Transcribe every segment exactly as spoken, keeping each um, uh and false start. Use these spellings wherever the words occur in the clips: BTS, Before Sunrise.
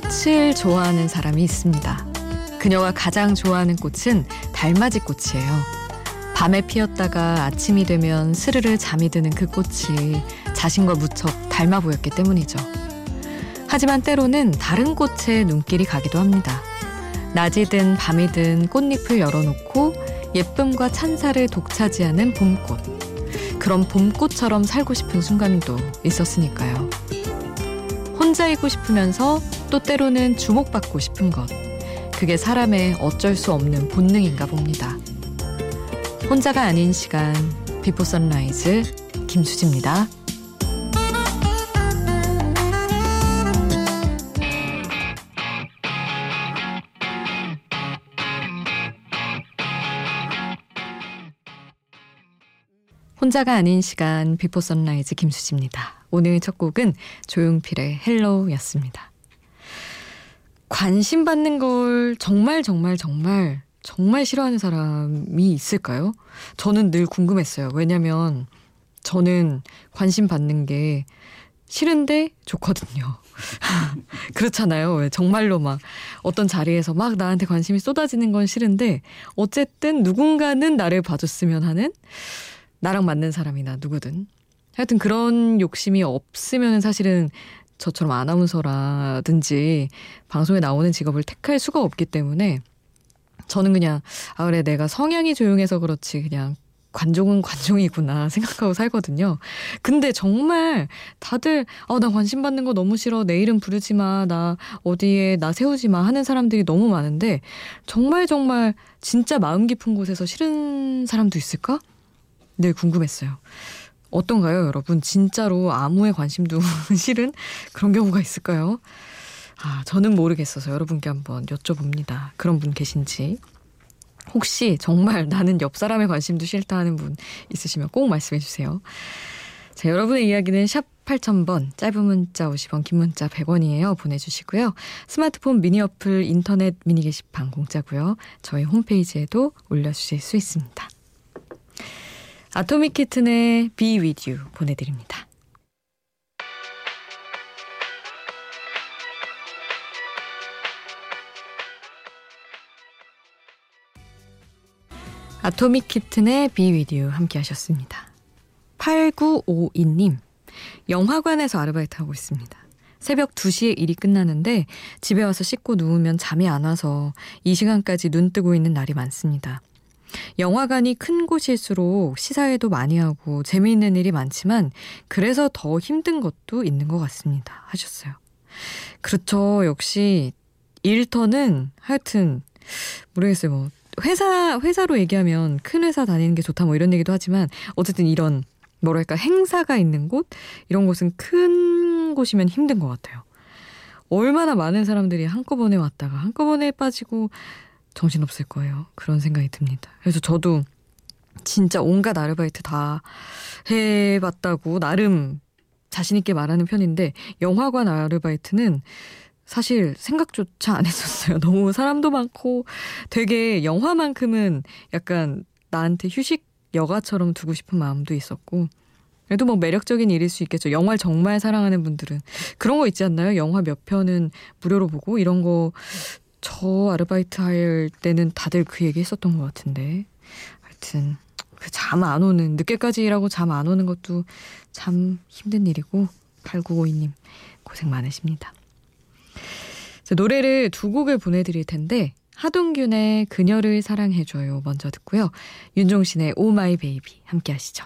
꽃을 좋아하는 사람이 있습니다. 그녀가 가장 좋아하는 꽃은 달맞이 꽃이에요. 밤에 피었다가 아침이 되면 스르르 잠이 드는 그 꽃이 자신과 무척 닮아 보였기 때문이죠. 하지만 때로는 다른 꽃에 눈길이 가기도 합니다. 낮이든 밤이든 꽃잎을 열어놓고 예쁨과 찬사를 독차지하는 봄꽃. 그런 봄꽃처럼 살고 싶은 순간도 있었으니까요. 혼자이고 싶으면서 또 때로는 주목받고 싶은 것. 그게 사람의 어쩔 수 없는 본능인가 봅니다. 혼자가 아닌 시간, 비포 선라이즈 김수지입니다. 혼자가 아닌 시간, 비포 선라이즈 김수지입니다. 오늘 첫 곡은 조용필의 헬로우였습니다. 관심 받는 걸 정말 정말 정말 정말 싫어하는 사람이 있을까요? 저는 늘 궁금했어요. 왜냐면 저는 관심 받는 게 싫은데 좋거든요. 그렇잖아요. 정말로 막 어떤 자리에서 막 나한테 관심이 쏟아지는 건 싫은데 어쨌든 누군가는 나를 봐줬으면 하는, 나랑 맞는 사람이나 누구든 하여튼 그런 욕심이 없으면 사실은 저처럼 아나운서라든지 방송에 나오는 직업을 택할 수가 없기 때문에 저는 그냥 아 그래 내가 성향이 조용해서 그렇지 그냥 관종은 관종이구나 생각하고 살거든요. 근데 정말 다들 아, 나 관심 받는 거 너무 싫어. 내 이름 부르지 마. 나 어디에 나 세우지 마 하는 사람들이 너무 많은데 정말 정말 진짜 마음 깊은 곳에서 싫은 사람도 있을까? 늘 궁금했어요. 어떤가요, 여러분? 진짜로 아무의 관심도 실은 그런 경우가 있을까요? 아, 저는 모르겠어서 여러분께 한번 여쭤봅니다. 그런 분 계신지. 혹시 정말 나는 옆 사람의 관심도 싫다 하는 분 있으시면 꼭 말씀해 주세요. 자, 여러분의 이야기는 샵 팔천 번, 짧은 문자 오십 원, 긴 문자 백 원이에요. 보내주시고요. 스마트폰 미니 어플, 인터넷 미니 게시판 공짜고요. 저희 홈페이지에도 올려주실 수 있습니다. 아토믹 키튼의 Be With You 보내드립니다. 아토믹 키튼의 Be With You 함께 하셨습니다. 팔구오이 님, 영화관에서 아르바이트하고 있습니다. 새벽 두 시에 일이 끝나는데 집에 와서 씻고 누우면 잠이 안 와서 이 시간까지 눈 뜨고 있는 날이 많습니다. 영화관이 큰 곳일수록 시사회도 많이 하고 재미있는 일이 많지만 그래서 더 힘든 것도 있는 것 같습니다. 하셨어요. 그렇죠. 역시 일터는 하여튼 모르겠어요. 뭐 회사, 회사로 얘기하면 큰 회사 다니는 게 좋다 뭐 이런 얘기도 하지만 어쨌든 이런 뭐랄까 행사가 있는 곳 이런 곳은 큰 곳이면 힘든 것 같아요. 얼마나 많은 사람들이 한꺼번에 왔다가 한꺼번에 빠지고 정신없을 거예요. 그런 생각이 듭니다. 그래서 저도 진짜 온갖 아르바이트 다 해봤다고 나름 자신있게 말하는 편인데 영화관 아르바이트는 사실 생각조차 안 했었어요. 너무 사람도 많고 되게 영화만큼은 약간 나한테 휴식 여가처럼 두고 싶은 마음도 있었고 그래도 뭐 매력적인 일일 수 있겠죠. 영화를 정말 사랑하는 분들은 그런 거 있지 않나요? 영화 몇 편은 무료로 보고 이런 거 저 아르바이트 할 때는 다들 그 얘기 했었던 것 같은데 하여튼 그 잠 안 오는 늦게까지 일하고 잠 안 오는 것도 참 힘든 일이고 팔구오이 님 고생 많으십니다. 자, 노래를 두 곡을 보내드릴 텐데 하동균의 그녀를 사랑해줘요 먼저 듣고요. 윤종신의 오 마이 베이비 함께 하시죠.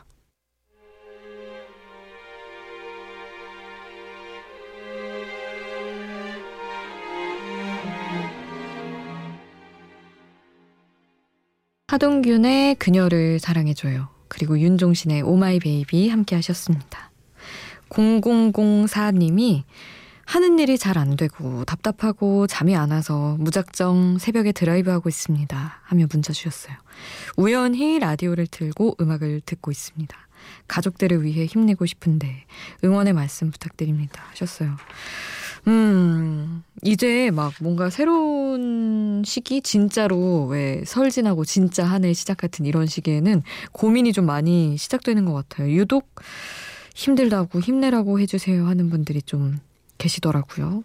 하동균의 그녀를 사랑해줘요. 그리고 윤종신의 오마이 베이비 함께 하셨습니다. 공공공사 님이 하는 일이 잘 안 되고 답답하고 잠이 안 와서 무작정 새벽에 드라이브하고 있습니다. 하며 문자 주셨어요. 우연히 라디오를 틀고 음악을 듣고 있습니다. 가족들을 위해 힘내고 싶은데 응원의 말씀 부탁드립니다. 하셨어요. 음, 이제 막 뭔가 새로운 시기 진짜로 왜 설 지나고 진짜 한 해 시작 같은 이런 시기에는 고민이 좀 많이 시작되는 것 같아요. 유독 힘들다고 힘내라고 해주세요 하는 분들이 좀 계시더라고요.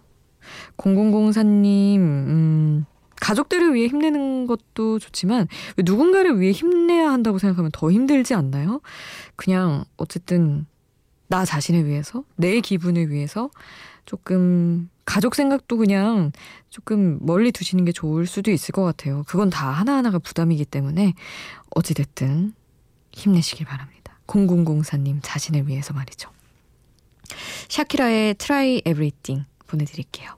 공공공사님, 음, 가족들을 위해 힘내는 것도 좋지만 누군가를 위해 힘내야 한다고 생각하면 더 힘들지 않나요? 그냥 어쨌든 나 자신을 위해서, 내 기분을 위해서 조금 가족 생각도 그냥 조금 멀리 두시는 게 좋을 수도 있을 것 같아요. 그건 다 하나하나가 부담이기 때문에 어찌됐든 힘내시길 바랍니다. 공공공사님 자신을 위해서 말이죠. 샤키라의 Try Everything 보내드릴게요.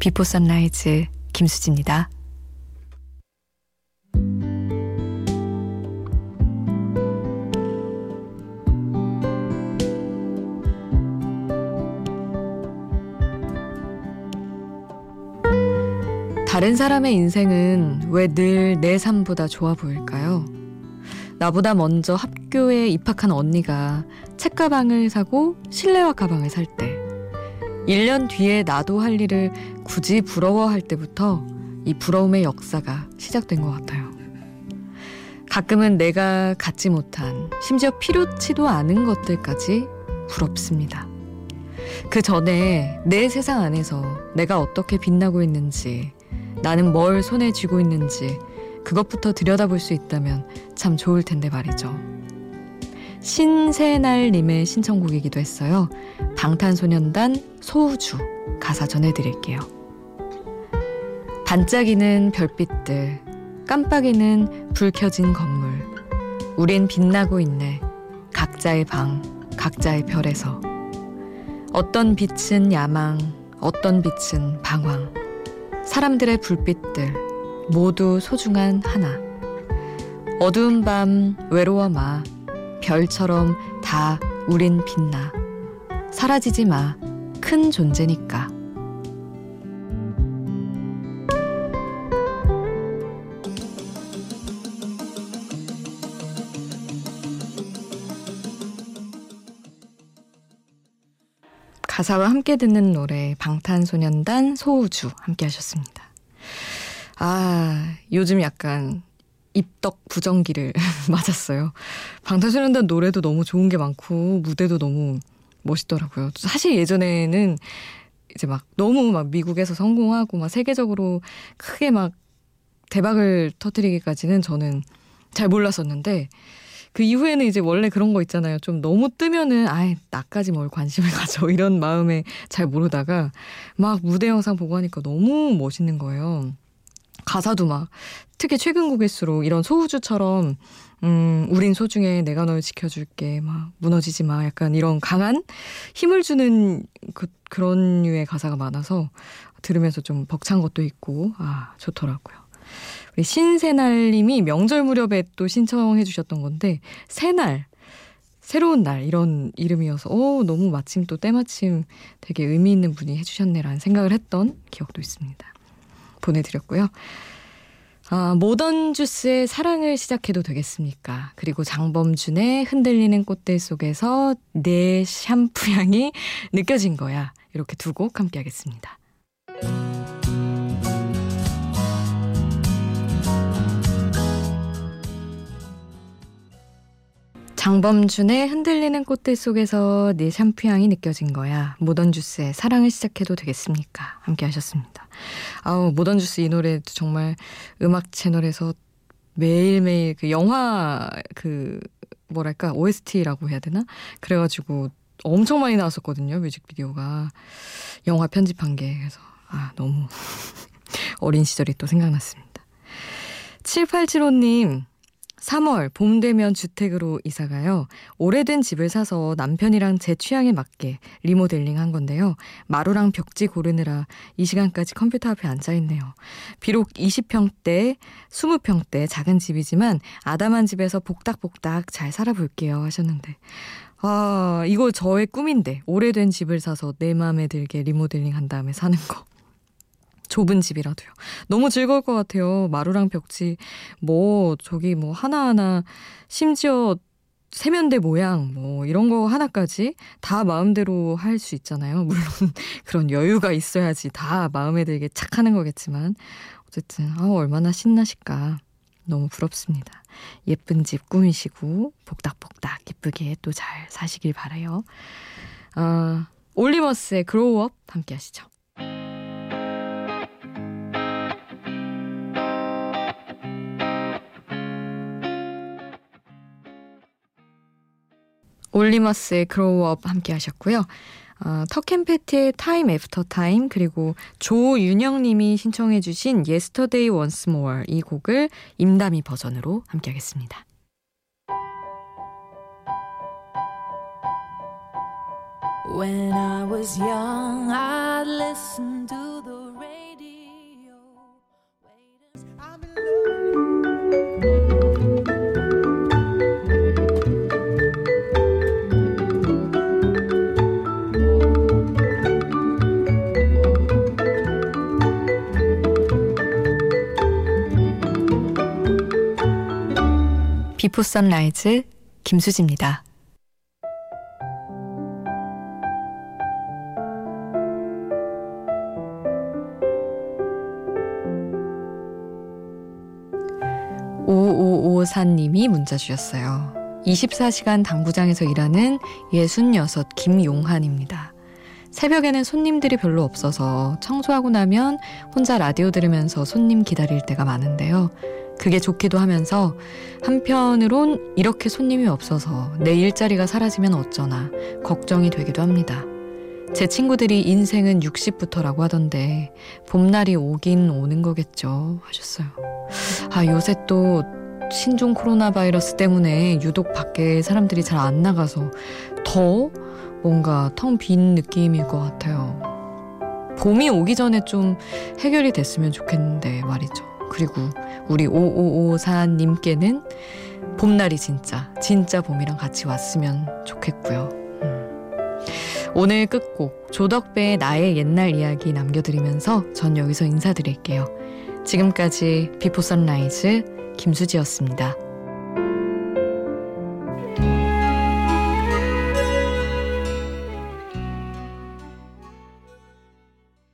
비포 선라이즈 김수지입니다. 다른 사람의 인생은 왜 늘 내 삶보다 좋아 보일까요? 나보다 먼저 학교에 입학한 언니가 책가방을 사고 실내화 가방을 살 때, 일 년 뒤에 나도 할 일을 굳이 부러워할 때부터 이 부러움의 역사가 시작된 것 같아요. 가끔은 내가 갖지 못한, 심지어 필요치도 않은 것들까지 부럽습니다. 그 전에 내 세상 안에서 내가 어떻게 빛나고 있는지, 나는 뭘 손에 쥐고 있는지 그것부터 들여다볼 수 있다면 참 좋을 텐데 말이죠. 신세날님의 신청곡이기도 했어요. 방탄소년단 소우주 가사 전해드릴게요. 반짝이는 별빛들, 깜빡이는 불 켜진 건물, 우린 빛나고 있네. 각자의 방, 각자의 별에서. 어떤 빛은 야망, 어떤 빛은 방황. 사람들의 불빛들 모두 소중한 하나. 어두운 밤 외로워 마. 별처럼 다 우린 빛나. 사라지지 마. 큰 존재니까. 가사와 함께 듣는 노래, 방탄소년단 소우주 함께 하셨습니다. 아, 요즘 약간 입덕 부정기를 맞았어요. 방탄소년단 노래도 너무 좋은 게 많고 무대도 너무 멋있더라고요. 사실 예전에는 이제 막 너무 막 미국에서 성공하고 막 세계적으로 크게 막 대박을 터뜨리기까지는 저는 잘 몰랐었는데, 그 이후에는 이제 원래 그런 거 있잖아요. 좀 너무 뜨면은 아예 나까지 뭘 관심을 가져 이런 마음에 잘 모르다가 막 무대 영상 보고 하니까 너무 멋있는 거예요. 가사도 막 특히 최근 곡일수록 이런 소우주처럼 음, 우린 소중해, 내가 널 지켜줄게, 막 무너지지 마, 약간 이런 강한 힘을 주는 그, 그런 류의 가사가 많아서 들으면서 좀 벅찬 것도 있고 아 좋더라고요. 우리 신세날님이 명절 무렵에 또 신청해 주셨던 건데, 새날, 새로운 날 이런 이름이어서 오, 너무 마침 또 때마침 되게 의미 있는 분이 해주셨네라는 생각을 했던 기억도 있습니다. 보내드렸고요. 아, 모던 주스의 사랑을 시작해도 되겠습니까? 그리고 장범준의 흔들리는 꽃들 속에서 내 샴푸 향이 느껴진 거야. 이렇게 두 곡 함께 하겠습니다. 장범준의 흔들리는 꽃들 속에서 네 샴푸 향이 느껴진 거야. 모던 주스의 사랑을 시작해도 되겠습니까? 함께 하셨습니다. 아우, 모던 주스 이 노래 정말 음악 채널에서 매일매일 그 영화 그 뭐랄까 오에스티라고 해야 되나? 그래가지고 엄청 많이 나왔었거든요. 뮤직비디오가. 영화 편집한 게. 그래서 아, 너무 어린 시절이 또 생각났습니다. 칠팔칠오님. 삼월 봄 되면 주택으로 이사가요. 오래된 집을 사서 남편이랑 제 취향에 맞게 리모델링한 건데요. 마루랑 벽지 고르느라 이 시간까지 컴퓨터 앞에 앉아있네요. 비록 이십 평대, 이십 평대 작은 집이지만 아담한 집에서 복닥복닥 잘 살아볼게요 하셨는데, 아 이거 저의 꿈인데 오래된 집을 사서 내 마음에 들게 리모델링한 다음에 사는 거. 좁은 집이라도요. 너무 즐거울 것 같아요. 마루랑 벽지 뭐 저기 뭐 하나하나 심지어 세면대 모양 뭐 이런 거 하나까지 다 마음대로 할 수 있잖아요. 물론 그런 여유가 있어야지 다 마음에 들게 착 하는 거겠지만 어쨌든 아, 얼마나 신나실까. 너무 부럽습니다. 예쁜 집 꾸미시고 복닥복닥 예쁘게 또 잘 사시길 바라요. 아, 올리머스의 그로우업 함께 하시죠. 올리머스의 그로우업 함께 하셨고요. 어, 터켄패트의 타임 애프터 타임 그리고 조윤영님이 신청해 주신 Yesterday Once More 이 곡을 임다미 버전으로 함께 하겠습니다. When I was young, I listened to the radio. I'm in love. 비포 선라이즈 김수지입니다. 오오오사님이 문자 주셨어요. 이십사 시간 당구장에서 일하는 예순여섯 김용한입니다. 새벽에는 손님들이 별로 없어서 청소하고 나면 혼자 라디오 들으면서 손님 기다릴 때가 많은데요. 그게 좋기도 하면서 한편으론 이렇게 손님이 없어서 내 일자리가 사라지면 어쩌나 걱정이 되기도 합니다. 제 친구들이 인생은 육십부터라고 하던데 봄날이 오긴 오는 거겠죠 하셨어요. 아 요새 또 신종 코로나 바이러스 때문에 유독 밖에 사람들이 잘 안 나가서 더 뭔가 텅 빈 느낌일 것 같아요. 봄이 오기 전에 좀 해결이 됐으면 좋겠는데 말이죠. 그리고 우리 오오오사님께는 봄날이 진짜 진짜 봄이랑 같이 왔으면 좋겠고요. 음. 오늘 끝곡 조덕배의 나의 옛날 이야기 남겨드리면서 전 여기서 인사드릴게요. 지금까지 비포 선라이즈 김수지였습니다.